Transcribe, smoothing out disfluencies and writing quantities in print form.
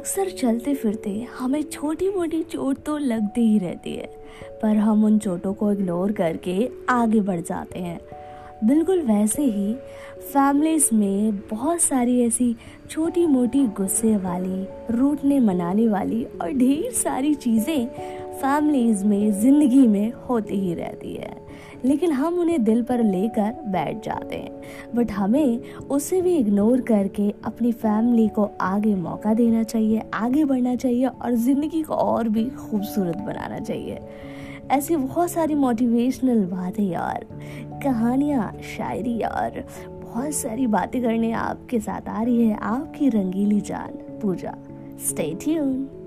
अक्सर चलते फिरते हमें छोटी मोटी चोट तो लगती ही रहती है, पर हम उन चोटों को इग्नोर करके आगे बढ़ जाते हैं। बिल्कुल वैसे ही फैमिलीज़ में बहुत सारी ऐसी छोटी मोटी गुस्से वाली, रूठने मनाने वाली और ढेर सारी चीज़ें फैमिलीज़ में, ज़िंदगी में होती ही रहती है, लेकिन हम उन्हें दिल पर लेकर बैठ जाते हैं। बट हमें उसे भी इग्नोर करके अपनी फैमिली को आगे मौका देना चाहिए, आगे बढ़ना चाहिए और ज़िंदगी को और भी खूबसूरत बनाना चाहिए। ऐसी बहुत सारी मोटिवेशनल बातें और कहानियाँ, शायरी और बहुत सारी बातें करने आपके साथ आ रही है आपकी रंगीली जान पूजा। Stay tuned.